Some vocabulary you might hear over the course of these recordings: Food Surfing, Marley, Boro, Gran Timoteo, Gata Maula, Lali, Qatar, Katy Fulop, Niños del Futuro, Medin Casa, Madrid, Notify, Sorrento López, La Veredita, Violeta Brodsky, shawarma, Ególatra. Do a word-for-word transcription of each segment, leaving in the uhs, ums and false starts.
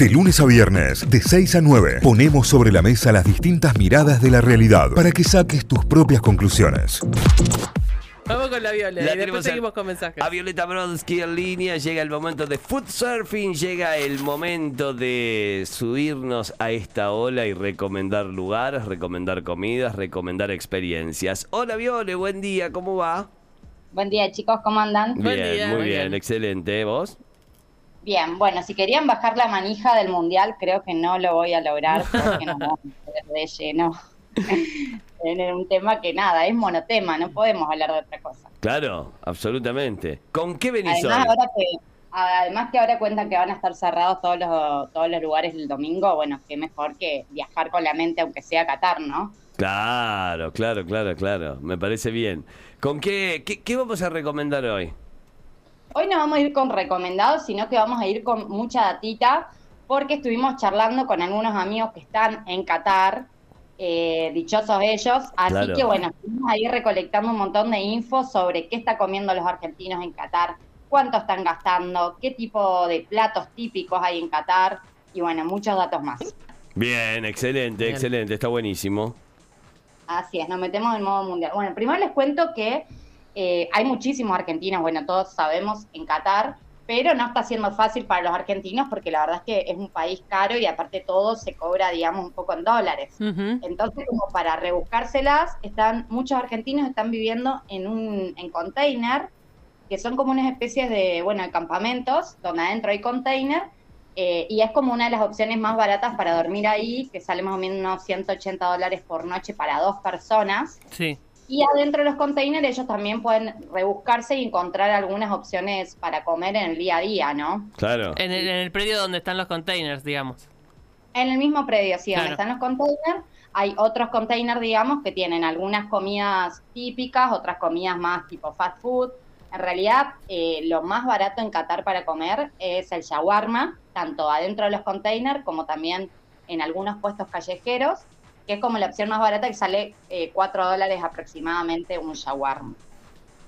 De lunes a viernes, de seis a nueve, ponemos sobre la mesa las distintas miradas de la realidad para que saques tus propias conclusiones. Vamos con la Violeta la y después seguimos a, con mensajes. A Violeta Brodsky en línea. Llega el momento de Food Surfing. Llega el momento de subirnos a esta ola y recomendar lugares, recomendar comidas, recomendar experiencias. Hola Viole, buen día, ¿cómo va? Buen día chicos, ¿cómo andan? Bien, buen día, muy buen bien, día. Excelente, ¿vos? Bien, bueno, si querían bajar la manija del mundial, creo que no lo voy a lograr porque nos vamos a perder de lleno. En un tema que nada, es monotema, no podemos hablar de otra cosa. Claro, absolutamente. ¿Con qué venís hoy? Ahora que, además que ahora cuentan que van a estar cerrados todos los, todos los lugares el domingo, bueno, qué mejor que viajar con la mente aunque sea a Qatar, ¿no? Claro, claro, claro, claro, me parece bien. ¿Con qué, qué, qué vamos a recomendar hoy? Hoy no vamos a ir con recomendados, sino que vamos a ir con mucha datita, porque estuvimos charlando con algunos amigos que están en Qatar. Eh, dichosos ellos, así claro. Que bueno, estamos ahí recolectando un montón de info sobre qué está comiendo los argentinos en Qatar, cuánto están gastando, qué tipo de platos típicos hay en Qatar y bueno, muchos datos más. Bien, excelente, Bien. excelente, está buenísimo. Así es, nos metemos en modo mundial. Bueno, primero les cuento que eh, hay muchísimos argentinos, bueno, todos sabemos, en Qatar, pero no está siendo fácil para los argentinos porque la verdad es que es un país caro y aparte todo se cobra, digamos, un poco en dólares. Uh-huh. Entonces, como para rebuscárselas, están muchos argentinos están viviendo en un en container, que son como unas especies de, bueno, de campamentos, donde adentro hay container, eh, y es como una de las opciones más baratas para dormir ahí, que sale más o menos unos ciento ochenta dólares por noche para dos personas. Sí. Y adentro de los containers ellos también pueden rebuscarse y encontrar algunas opciones para comer en el día a día, ¿no? Claro. En el, en el predio donde están los containers, digamos. En el mismo predio, sí, claro. Donde están los containers. Hay otros containers, digamos, que tienen algunas comidas típicas, otras comidas más tipo fast food. En realidad, eh, lo más barato en Qatar para comer es el shawarma, tanto adentro de los containers como también en algunos puestos callejeros, que es como la opción más barata que sale eh, cuatro dólares aproximadamente un shawarma.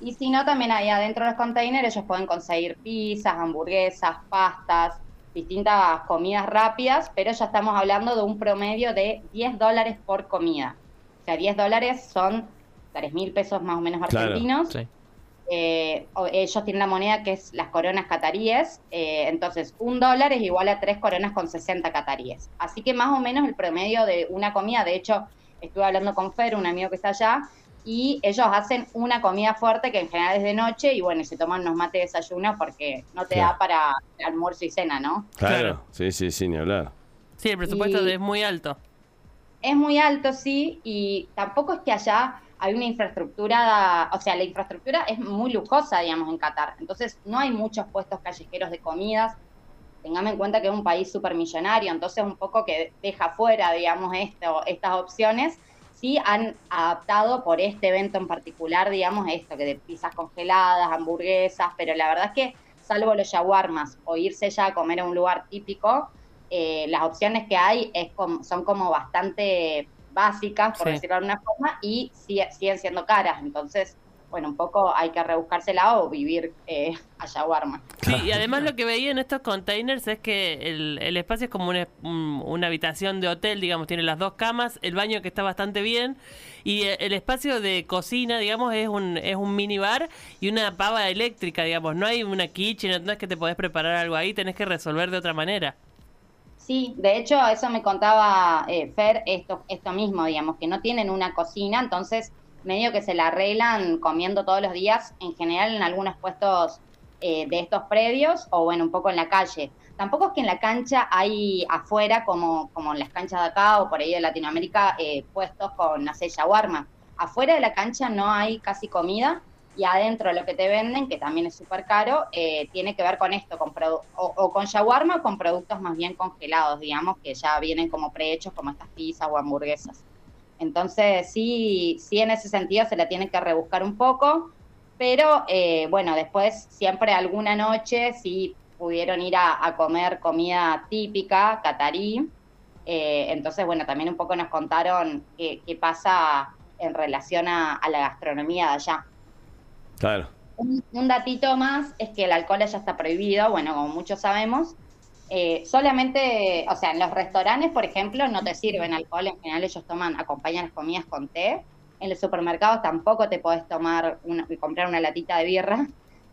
Y si no, también ahí adentro de los containers ellos pueden conseguir pizzas, hamburguesas, pastas, distintas comidas rápidas, pero ya estamos hablando de un promedio de diez dólares por comida. O sea, diez dólares son tres mil pesos más o menos argentinos. Claro, sí. eh, ellos tienen la moneda que es las coronas cataríes, eh, entonces un dólar es igual a tres coronas con sesenta cataríes, así que más o menos el promedio de una comida, de hecho estuve hablando con Fer, un amigo que está allá, y ellos hacen una comida fuerte que en general es de noche y bueno, se toman unos mate de desayuno porque no te claro. da para almuerzo y cena, ¿no? Claro, sí, sí, sí, ni hablar. Sí, el presupuesto y es muy alto. Es muy alto, sí, y tampoco es que allá hay una infraestructura, o sea, la infraestructura es muy lujosa, digamos, en Qatar. Entonces, no hay muchos puestos callejeros de comidas. Tengame en cuenta que es un país supermillonario, entonces un poco que deja fuera, digamos, esto, estas opciones. Sí han adaptado por este evento en particular, digamos, esto, que de pizzas congeladas, hamburguesas, pero la verdad es que, salvo los shawarmas o irse ya a comer a un lugar típico, eh, las opciones que hay es como, son como bastante básicas, por sí. decirlo de alguna forma, y sig- siguen siendo caras. Entonces, bueno, un poco hay que rebuscársela o vivir eh, a shawarma. Sí, y además lo que veía en estos containers es que el, el espacio es como una, una habitación de hotel, digamos, tiene las dos camas, el baño que está bastante bien, y el, el espacio de cocina, digamos, es un es un minibar y una pava eléctrica, digamos. No hay una kitchen, no es que te podés preparar algo ahí, tenés que resolver de otra manera. Sí, de hecho, eso me contaba eh, Fer, esto, esto mismo, digamos, que no tienen una cocina, entonces medio que se la arreglan comiendo todos los días, en general en algunos puestos eh, de estos predios, o bueno, un poco en la calle. Tampoco es que en la cancha hay afuera, como, como en las canchas de acá o por ahí de Latinoamérica, eh, puestos con, no sé, shawarma. Afuera de la cancha no hay casi comida, y adentro lo que te venden, que también es súper caro, eh, tiene que ver con esto, con produ- o, o con shawarma o con productos más bien congelados, digamos, que ya vienen como prehechos, como estas pizzas o hamburguesas. Entonces, sí, sí en ese sentido se la tienen que rebuscar un poco, pero eh, bueno, después siempre alguna noche sí pudieron ir a, a comer comida típica, catarí, eh, entonces bueno, también un poco nos contaron qué, qué pasa en relación a, a la gastronomía de allá. Claro. Un, un datito más es que el alcohol ya está prohibido, bueno, como muchos sabemos, Eh, solamente, o sea, en los restaurantes, por ejemplo, no te sirven alcohol, en general ellos toman, acompañan las comidas con té. En los supermercados tampoco te podés tomar una, comprar una latita de birra.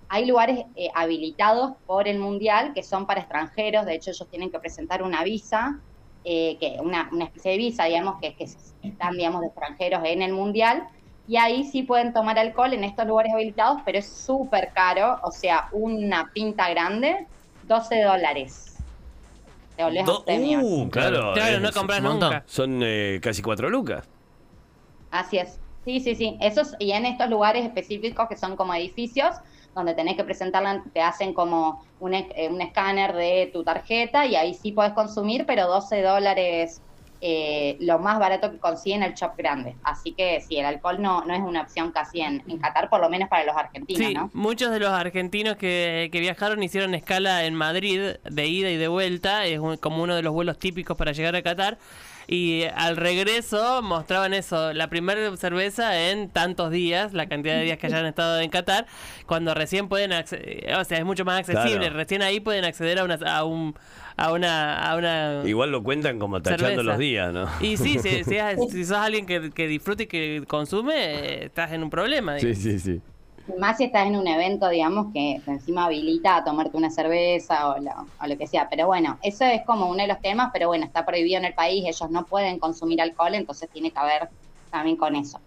Hay lugares eh, habilitados por el Mundial que son para extranjeros, de hecho ellos tienen que presentar una visa, eh, que una, una especie de visa, digamos, que, que están, digamos, de extranjeros en el Mundial, y ahí sí pueden tomar alcohol en estos lugares habilitados, pero es súper caro, o sea, una pinta grande, doce dólares. Te volvés Do- a premiar. Uh, claro, claro eh, no compras nunca. Son eh, casi cuatro lucas. Así es, sí, sí, sí. Esos, y en estos lugares específicos que son como edificios, donde tenés que presentarla, te hacen como un, un escáner de tu tarjeta y ahí sí podés consumir, pero doce dólares, eh, lo más barato que consiguen el shop grande. Así que sí, el alcohol no, no es una opción casi en, en Qatar, por lo menos para los argentinos, sí, ¿no? Muchos de los argentinos que, que viajaron hicieron escala en Madrid de ida y de vuelta, es un, como uno de los vuelos típicos para llegar a Qatar. Y al regreso mostraban eso, la primera cerveza en tantos días, la cantidad de días que hayan estado en Qatar, cuando recién pueden acceder, o sea, es mucho más accesible, claro. Recién ahí pueden acceder a una a un a una a una igual lo cuentan como tachando cerveza. Los días, ¿no? Y sí, si, si, si sos alguien que, que disfrute y que consume, estás en un problema. Digamos. Sí, sí, sí. Más si estás en un evento, digamos, que encima habilita a tomarte una cerveza o lo, o lo que sea. Pero bueno, eso es como uno de los temas, pero bueno, está prohibido en el país, ellos no pueden consumir alcohol, entonces tiene que haber también con eso.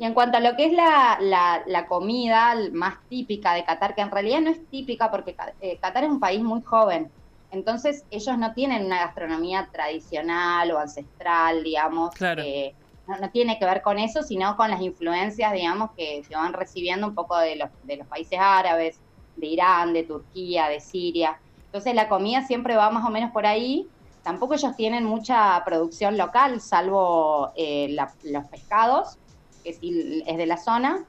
Y en cuanto a lo que es la, la, la comida más típica de Qatar, que en realidad no es típica porque eh, Qatar es un país muy joven, entonces ellos no tienen una gastronomía tradicional o ancestral, digamos, claro. eh, No, no tiene que ver con eso, sino con las influencias, digamos, que se van recibiendo un poco de los, de los países árabes, de Irán, de Turquía, de Siria. Entonces la comida siempre va más o menos por ahí. Tampoco ellos tienen mucha producción local, salvo eh, la, los pescados, que sí es de la zona,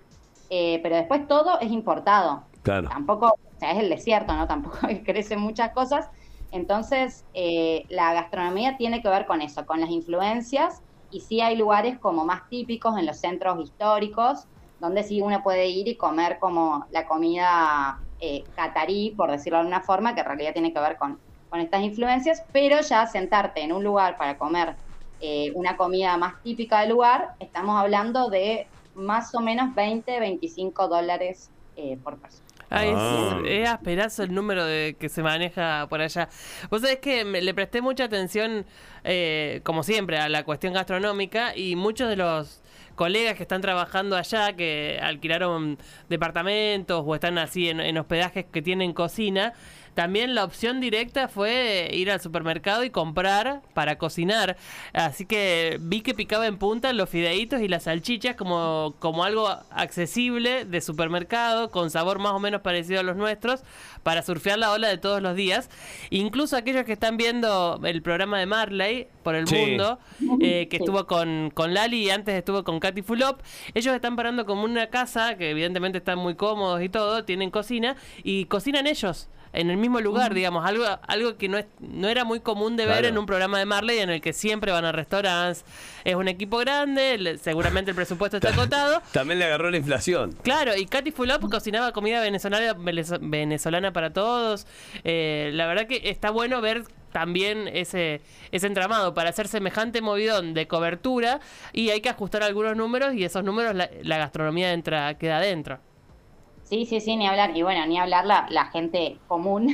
eh, pero después todo es importado. Claro. Tampoco, o sea, es el desierto, ¿no? Tampoco crecen muchas cosas. Entonces eh, la gastronomía tiene que ver con eso, con las influencias. Y sí hay lugares como más típicos en los centros históricos, donde sí uno puede ir y comer como la comida eh, catarí, por decirlo de alguna forma, que en realidad tiene que ver con, con estas influencias, pero ya sentarte en un lugar para comer eh, una comida más típica del lugar, estamos hablando de más o menos veinte, veinticinco dólares eh, por persona. Ah, ah. Es, es asperazo el número de que se maneja por allá. Vos sabés que me, le presté mucha atención, eh, como siempre, a la cuestión gastronómica, y muchos de los colegas que están trabajando allá, que alquilaron departamentos o están así en, en hospedajes que tienen cocina, también la opción directa fue ir al supermercado y comprar para cocinar. Así que vi que picaba en punta los fideitos y las salchichas como, como algo accesible de supermercado, con sabor más o menos parecido a los nuestros, para surfear la ola de todos los días. Incluso aquellos que están viendo el programa de Marley por el sí. mundo, eh, que estuvo con, con Lali y antes estuvo con Katy Fulop, ellos están parando como una casa, que evidentemente están muy cómodos y todo, tienen cocina, y cocinan ellos. En el mismo lugar, digamos, algo algo que no es no era muy común de claro. ver en un programa de Marley, en el que siempre van a restaurantes, es un equipo grande, le, seguramente el presupuesto está acotado. También le agarró la inflación. Claro, y Katy Fulop cocinaba comida venezolana, venezolana para todos. Eh, la verdad que está bueno ver también ese, ese entramado para hacer semejante movidón de cobertura, y hay que ajustar algunos números, y esos números la, la gastronomía entra queda adentro. Sí, sí, sí, ni hablar. Y bueno, ni hablar la, la gente común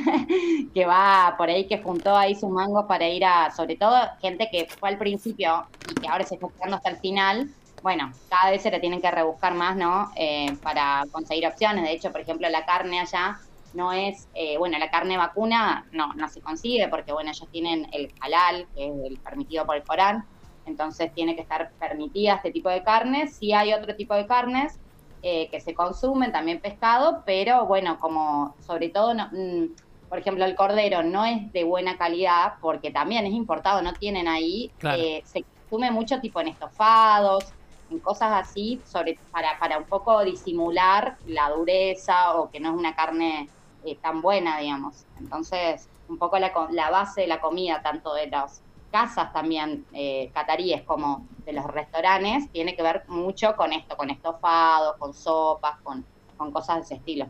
que va por ahí, que juntó ahí sus mangos para ir a... Sobre todo gente que fue al principio y que ahora se está quedando hasta el final. Bueno, cada vez se le tienen que rebuscar más, ¿no? Eh, para conseguir opciones. De hecho, por ejemplo, la carne allá no es... Eh, bueno, la carne vacuna no, no se consigue porque, bueno, ellos tienen el halal, que es el permitido por el Corán. Entonces tiene que estar permitida este tipo de carnes. Sí hay otro tipo de carnes. Eh, que se consumen, también pescado, pero bueno, como sobre todo, no, mm, por ejemplo, el cordero no es de buena calidad porque también es importado, no tienen ahí, claro. eh, se consume mucho tipo en estofados, en cosas así, sobre para, para un poco disimular la dureza o que no es una carne eh, tan buena, digamos. Entonces, un poco la, la base de la comida, tanto de las casas también eh, cataríes como de los restaurantes, tiene que ver mucho con esto, con estofados, con sopas, con, con cosas de ese estilo.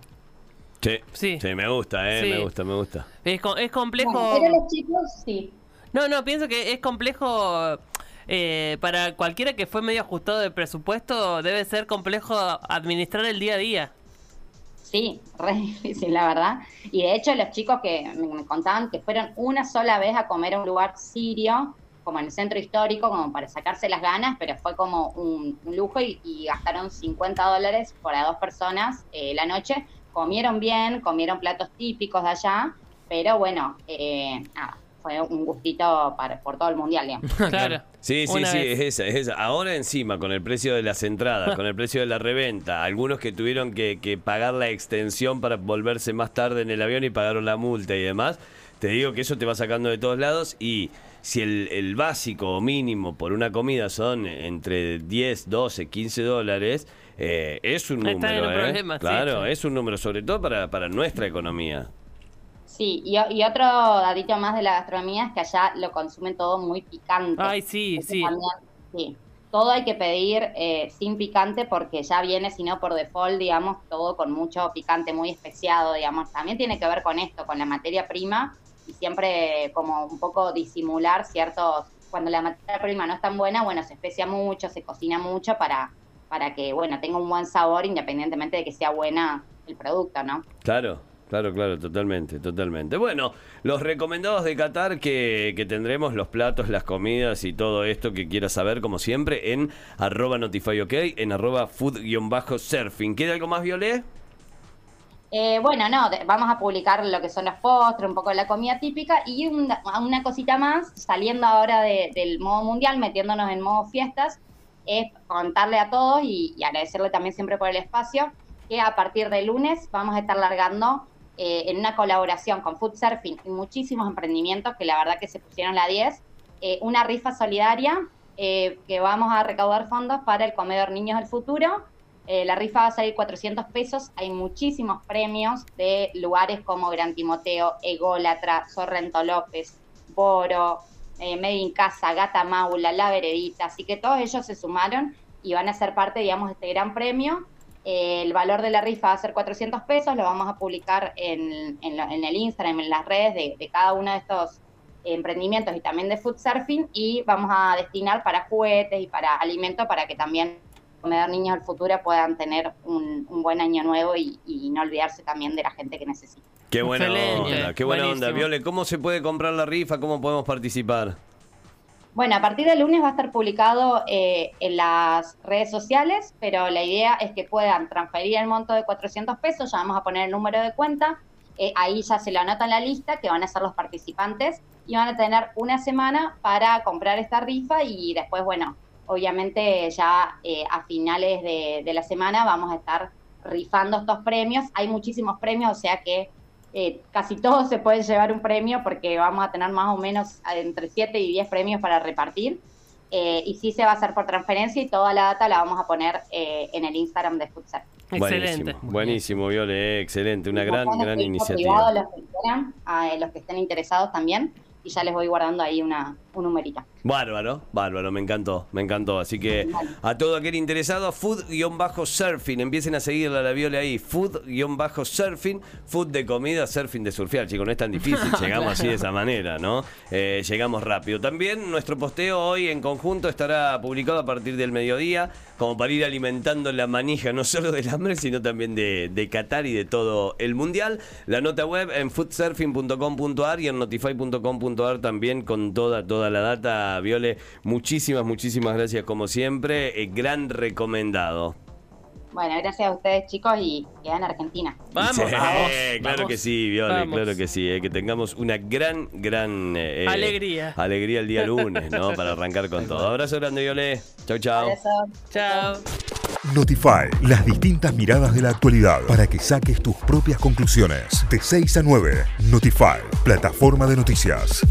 Sí, sí, sí, me gusta, eh, sí. me gusta, me gusta. Es, es complejo... No, pero los chicos, sí. No, no, pienso que es complejo... Eh, para cualquiera que fue medio ajustado de presupuesto, debe ser complejo administrar el día a día. Sí, re difícil, la verdad. Y de hecho, los chicos que me contaban que fueron una sola vez a comer a un lugar sirio, como en el centro histórico, como para sacarse las ganas, pero fue como un, un lujo y, y gastaron cincuenta dólares para dos personas eh, la noche. Comieron bien, comieron platos típicos de allá, pero bueno, eh, nada. Fue un gustito para, por todo el mundial, digamos. Claro. Sí, sí, Una sí, vez. es esa, es esa. Ahora encima, con el precio de las entradas, con el precio de la reventa, algunos que tuvieron que, que pagar la extensión para volverse más tarde en el avión y pagaron la multa y demás, te digo que eso te va sacando de todos lados y si el, el básico o mínimo por una comida son entre diez, doce, quince dólares, eh, es un número, Está en el ¿eh? problema, claro, sí, es un número, sobre todo para, para nuestra economía. Sí, y, y otro datito más de la gastronomía es que allá lo consumen todo muy picante. Ay, sí, Eso sí. También, sí. Todo hay que pedir eh, sin picante porque ya viene, si no por default, digamos, todo con mucho picante muy especiado, digamos. También tiene que ver con esto, con la materia prima y siempre como un poco disimular ciertos... Cuando la materia prima no es tan buena, bueno, se especia mucho, se cocina mucho para, para que, bueno, tenga un buen sabor independientemente de que sea buena el producto, ¿no? Claro. Claro, claro, totalmente, totalmente. Bueno, los recomendados de Qatar que, que tendremos, los platos, las comidas y todo esto que quieras saber, como siempre, en arroba Notify OK, en arroba food-surfing. ¿Queda algo más, Violet? Eh, bueno, no, vamos a publicar lo que son los postres, un poco de la comida típica y una, una cosita más, saliendo ahora de, del modo mundial, metiéndonos en modo fiestas, es contarle a todos y, y agradecerle también siempre por el espacio, que a partir de lunes vamos a estar largando Eh, en una colaboración con Food Surfing y muchísimos emprendimientos que la verdad que se pusieron la diez, eh, una rifa solidaria eh, que vamos a recaudar fondos para el comedor Niños del Futuro. Eh, la rifa va a salir cuatrocientos pesos, hay muchísimos premios de lugares como Gran Timoteo, Ególatra, Sorrento López, Boro, eh, Medin Casa, Gata Maula, La Veredita, así que todos ellos se sumaron y van a ser parte, digamos, de este gran premio. El valor de la rifa va a ser cuatrocientos pesos, lo vamos a publicar en, en, lo, en el Instagram, en las redes de, de cada uno de estos emprendimientos y también de Food Surfing, y vamos a destinar para juguetes y para alimentos para que también comedor Niños del Futuro puedan tener un, un buen año nuevo y, y no olvidarse también de la gente que necesita. Qué buena Excelente. onda, qué buena Buenísimo. onda. Viole, ¿cómo se puede comprar la rifa? ¿Cómo podemos participar? Bueno, a partir del lunes va a estar publicado eh, en las redes sociales, pero la idea es que puedan transferir el monto de cuatrocientos pesos, ya vamos a poner el número de cuenta, eh, ahí ya se lo anota en la lista que van a ser los participantes y van a tener una semana para comprar esta rifa y después, bueno, obviamente ya eh, a finales de, de la semana vamos a estar rifando estos premios, hay muchísimos premios, o sea que... Eh, casi todos se pueden llevar un premio porque vamos a tener más o menos entre siete y diez premios para repartir eh, y sí se va a hacer por transferencia y toda la data la vamos a poner eh, en el Instagram de Futsal. Excelente. Buenísimo, buenísimo Viole, eh, excelente, una gran, gran iniciativa. Privado, los, que quieran, eh, los que estén interesados también y ya les voy guardando ahí una, un numerito. Bárbaro, bárbaro, me encantó, me encantó. Así que a todo aquel interesado, food-surfing, empiecen a seguirla la Viole ahí, food-surfing, food de comida, surfing de surfear, chicos, no es tan difícil, llegamos así de esa manera, ¿no? Eh, llegamos rápido. También nuestro posteo hoy en conjunto estará publicado a partir del mediodía, como para ir alimentando la manija, no solo del hambre, sino también de, de Qatar y de todo el mundial. La nota web en food surfing punto com punto a r y en notify punto com punto a r también con toda, toda la data. Viole, muchísimas, muchísimas gracias como siempre, eh, gran recomendado. Bueno, gracias a ustedes chicos y quedan en Argentina. Vamos, sí, vamos claro vamos, que sí, Viole, vamos. claro que sí, eh, que tengamos una gran, gran eh, alegría. Alegría el día lunes, ¿no? Para arrancar con todo. Abrazo grande, Viole. Chau, chau. Abrazo. Chau. Notify, las distintas miradas de la actualidad para que saques tus propias conclusiones. De seis a nueve, Notify, plataforma de noticias.